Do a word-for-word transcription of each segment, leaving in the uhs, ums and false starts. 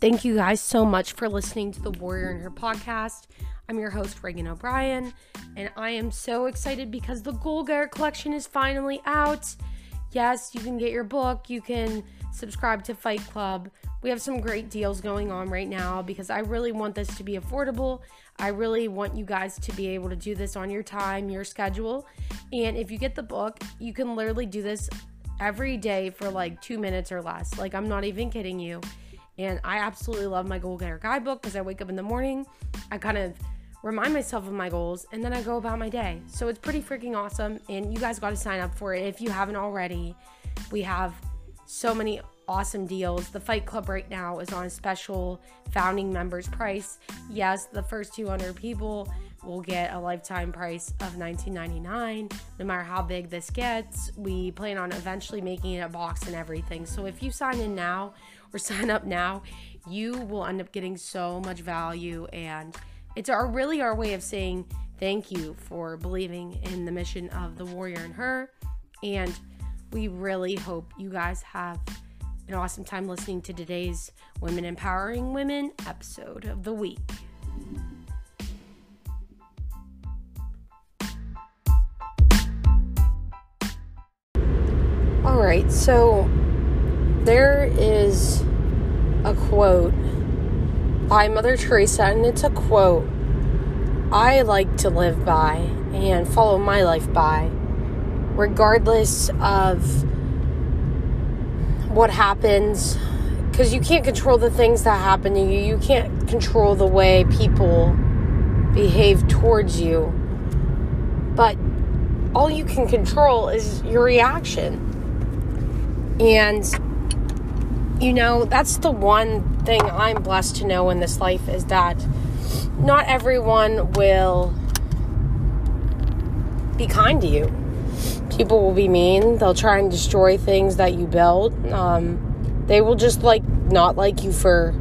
Thank you guys so much for listening to the Warrior in Her podcast. I'm your host, Regan O'Brien, and I am so excited because the Golgar Collection is finally out. Yes, you can get your book. You can subscribe to Fight Club. We have some great deals going on right now because I really want this to be affordable. I really want you guys to be able to do this on your time, your schedule. And if you get the book, you can literally do this every day for like two minutes or less. Like, I'm not even kidding you. And I absolutely love my Goal-Getter Guidebook because I wake up in the morning, I kind of remind myself of my goals, and then I go about my day. So it's pretty freaking awesome, and you guys got to sign up for it if you haven't already. We have so many awesome deals. The Fight Club right now is on a special founding members price. Yes, the first two hundred people will get a lifetime price of nineteen ninety-nine dollars. No matter how big this gets, we plan on eventually making it a box and everything. So if you sign in now, or sign up now, you will end up getting so much value, and it's our really our way of saying thank you for believing in the mission of the Warrior in Her, and we really hope you guys have an awesome time listening to today's Women Empowering Women episode of the week. All right, so there is a quote by Mother Teresa, and it's a quote I like to live by and follow my life by, regardless of what happens, because you can't control the things that happen to you. You can't control the way people behave towards you, but all you can control is your reaction. And you know, that's the one thing I'm blessed to know in this life, is that not everyone will be kind to you. People will be mean. They'll try and destroy things that you build. Um, they will just like not like you for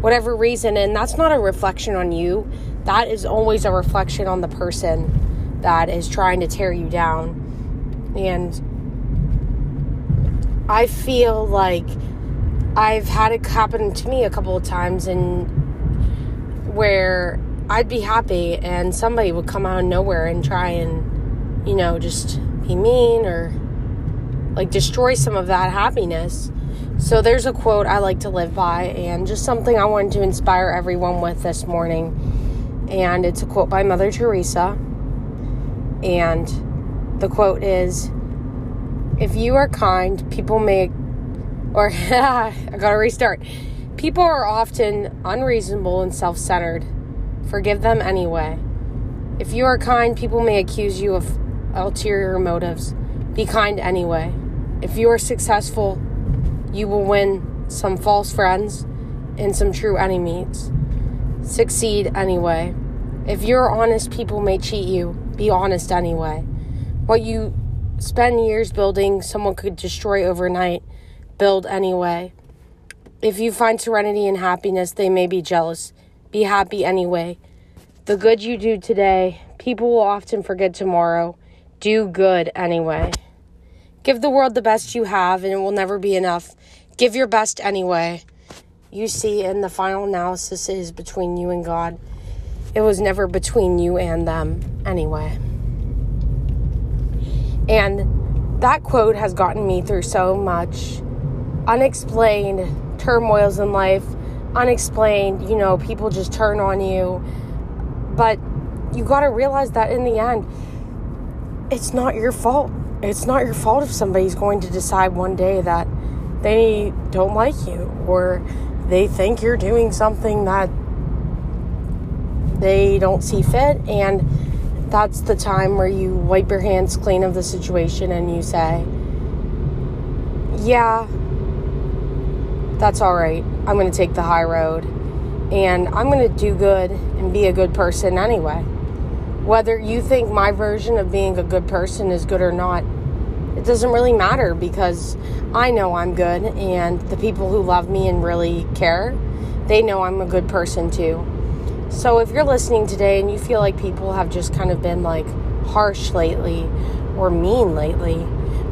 whatever reason. And that's not a reflection on you. That is always a reflection on the person that is trying to tear you down. And I feel like I've had it happen to me a couple of times, and where I'd be happy and somebody would come out of nowhere and try and, you know, just be mean or like destroy some of that happiness. So there's a quote I like to live by, and just something I wanted to inspire everyone with this morning. And it's a quote by Mother Teresa. And the quote is, if you are kind, people may Or, I gotta restart. People are often unreasonable and self-centered. Forgive them anyway. If you are kind, people may accuse you of ulterior motives. Be kind anyway. If you are successful, you will win some false friends and some true enemies. Succeed anyway. If you're honest, people may cheat you. Be honest anyway. What you spend years building, someone could destroy overnight. Build anyway. If you find serenity and happiness, they may be jealous. Be happy anyway. The good you do today, people will often forget tomorrow. Do good anyway. Give the world the best you have, and it will never be enough. Give your best anyway. You see, in the final analysis, it is between you and God. It was never between you and them anyway. And that quote has gotten me through so much unexplained turmoils in life, unexplained, you know, people just turn on you. But you got to realize that in the end, it's not your fault. It's not your fault if somebody's going to decide one day that they don't like you, or they think you're doing something that they don't see fit. And that's the time where you wipe your hands clean of the situation and you say, yeah, that's all right. I'm going to take the high road, and I'm going to do good and be a good person anyway. Whether you think my version of being a good person is good or not, it doesn't really matter, because I know I'm good, and the people who love me and really care, they know I'm a good person too. So if you're listening today and you feel like people have just kind of been like harsh lately or mean lately,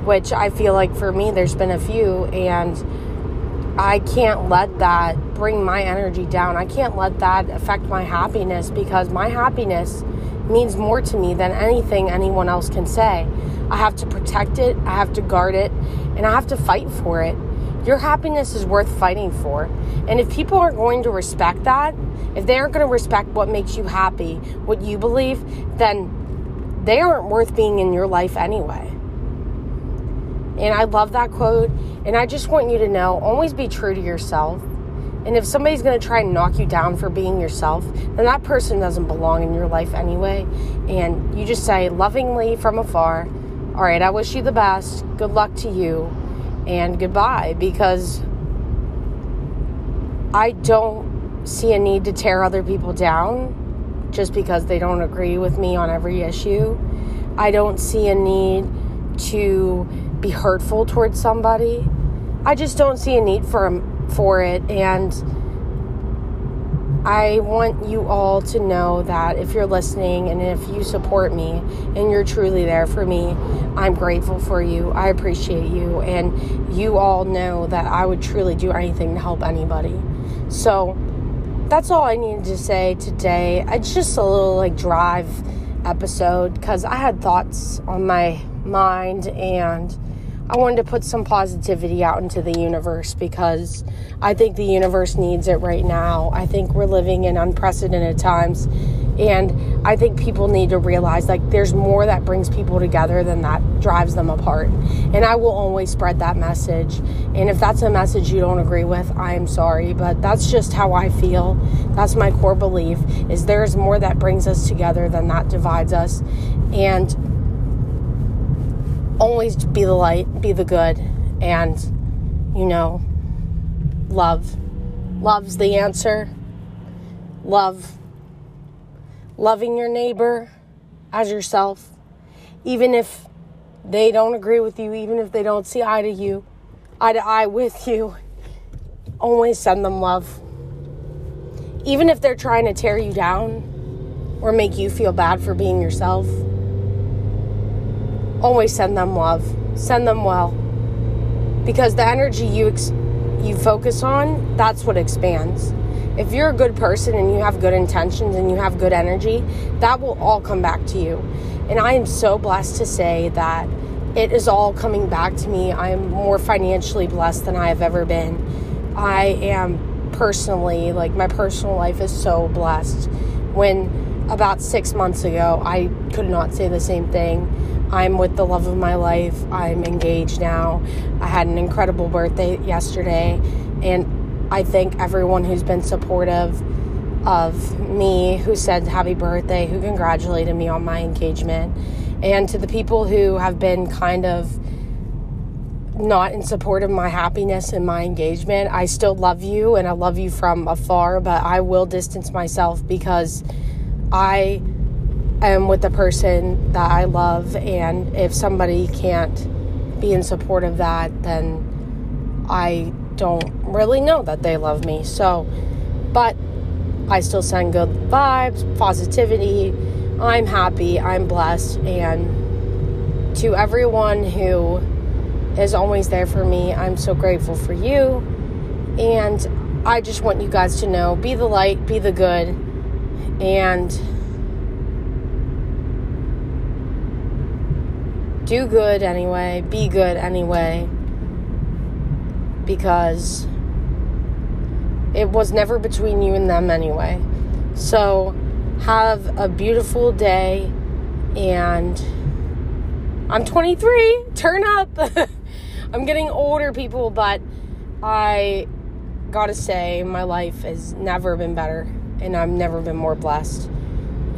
which I feel like for me, there's been a few, and I can't let that bring my energy down. I can't let that affect my happiness, because my happiness means more to me than anything anyone else can say. I have to protect it, I have to guard it, and I have to fight for it. Your happiness is worth fighting for. And if people aren't going to respect that, if they aren't going to respect what makes you happy, what you believe, then they aren't worth being in your life anyway. And I love that quote. And I just want you to know, always be true to yourself. And if somebody's going to try and knock you down for being yourself, then that person doesn't belong in your life anyway. And you just say lovingly from afar, all right, I wish you the best. Good luck to you. And goodbye. Because I don't see a need to tear other people down just because they don't agree with me on every issue. I don't see a need to be hurtful towards somebody. I just don't see a need for a for it. And I want you all to know that if you're listening and if you support me and you're truly there for me, I'm grateful for you. I appreciate you. And you all know that I would truly do anything to help anybody. So that's all I needed to say today. It's just a little like drive episode because I had thoughts on my mind and I wanted to put some positivity out into the universe because I think the universe needs it right now. I think we're living in unprecedented times, and I think people need to realize like there's more that brings people together than that drives them apart. And I will always spread that message. And if that's a message you don't agree with, I am sorry, but that's just how I feel. That's my core belief, is there's more that brings us together than that divides us. And always be the light, be the good, and, you know, love. Love's the answer. Love. Loving your neighbor as yourself. Even if they don't agree with you, even if they don't see eye to you, eye to eye with you, always send them love. Even if they're trying to tear you down or make you feel bad for being yourself, always send them love. Send them well. Because the energy you ex- you focus on, that's what expands. If you're a good person and you have good intentions and you have good energy, that will all come back to you. And I am so blessed to say that it is all coming back to me. I am more financially blessed than I have ever been. I am personally, like my personal life is so blessed. When about six months ago, I could not say the same thing. I'm with the love of my life. I'm engaged now. I had an incredible birthday yesterday. And I thank everyone who's been supportive of me, who said happy birthday, who congratulated me on my engagement. And to the people who have been kind of not in support of my happiness and my engagement, I still love you and I love you from afar, but I will distance myself because I... I am with the person that I love, and if somebody can't be in support of that, then I don't really know that they love me. So, but I still send good vibes, positivity. I'm happy, I'm blessed, and to everyone who is always there for me, I'm so grateful for you. And I just want you guys to know, be the light, be the good, and do good anyway, be good anyway, because it was never between you and them anyway. So have a beautiful day, and I'm twenty-three, turn up. I'm getting older, people, but I gotta say my life has never been better, and I've never been more blessed.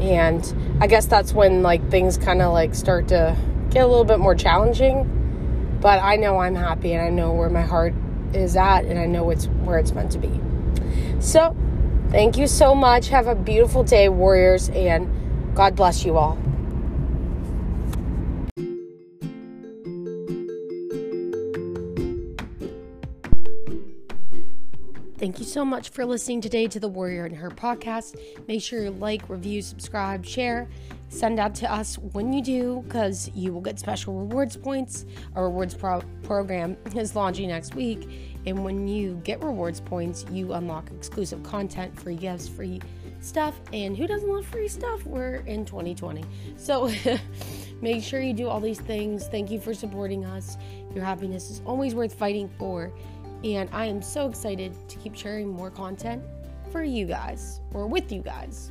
And I guess that's when like things kind of like start to get a little bit more challenging, but I know I'm happy and I know where my heart is at and I know it's where it's meant to be. So thank you so much. Have a beautiful day, warriors, and God bless you all. Thank you so much for listening today to the Warrior in Her podcast. Make sure you like, review, subscribe, share, send out to us when you do, because you will get special rewards points. Our rewards pro program is launching next week, and when you get rewards points, you unlock exclusive content, free gifts, free stuff, and who doesn't love free stuff? We're in twenty twenty. So make sure you do all these things. Thank you for supporting us. Your happiness is always worth fighting for, and I am so excited to keep sharing more content for you guys, or with you guys.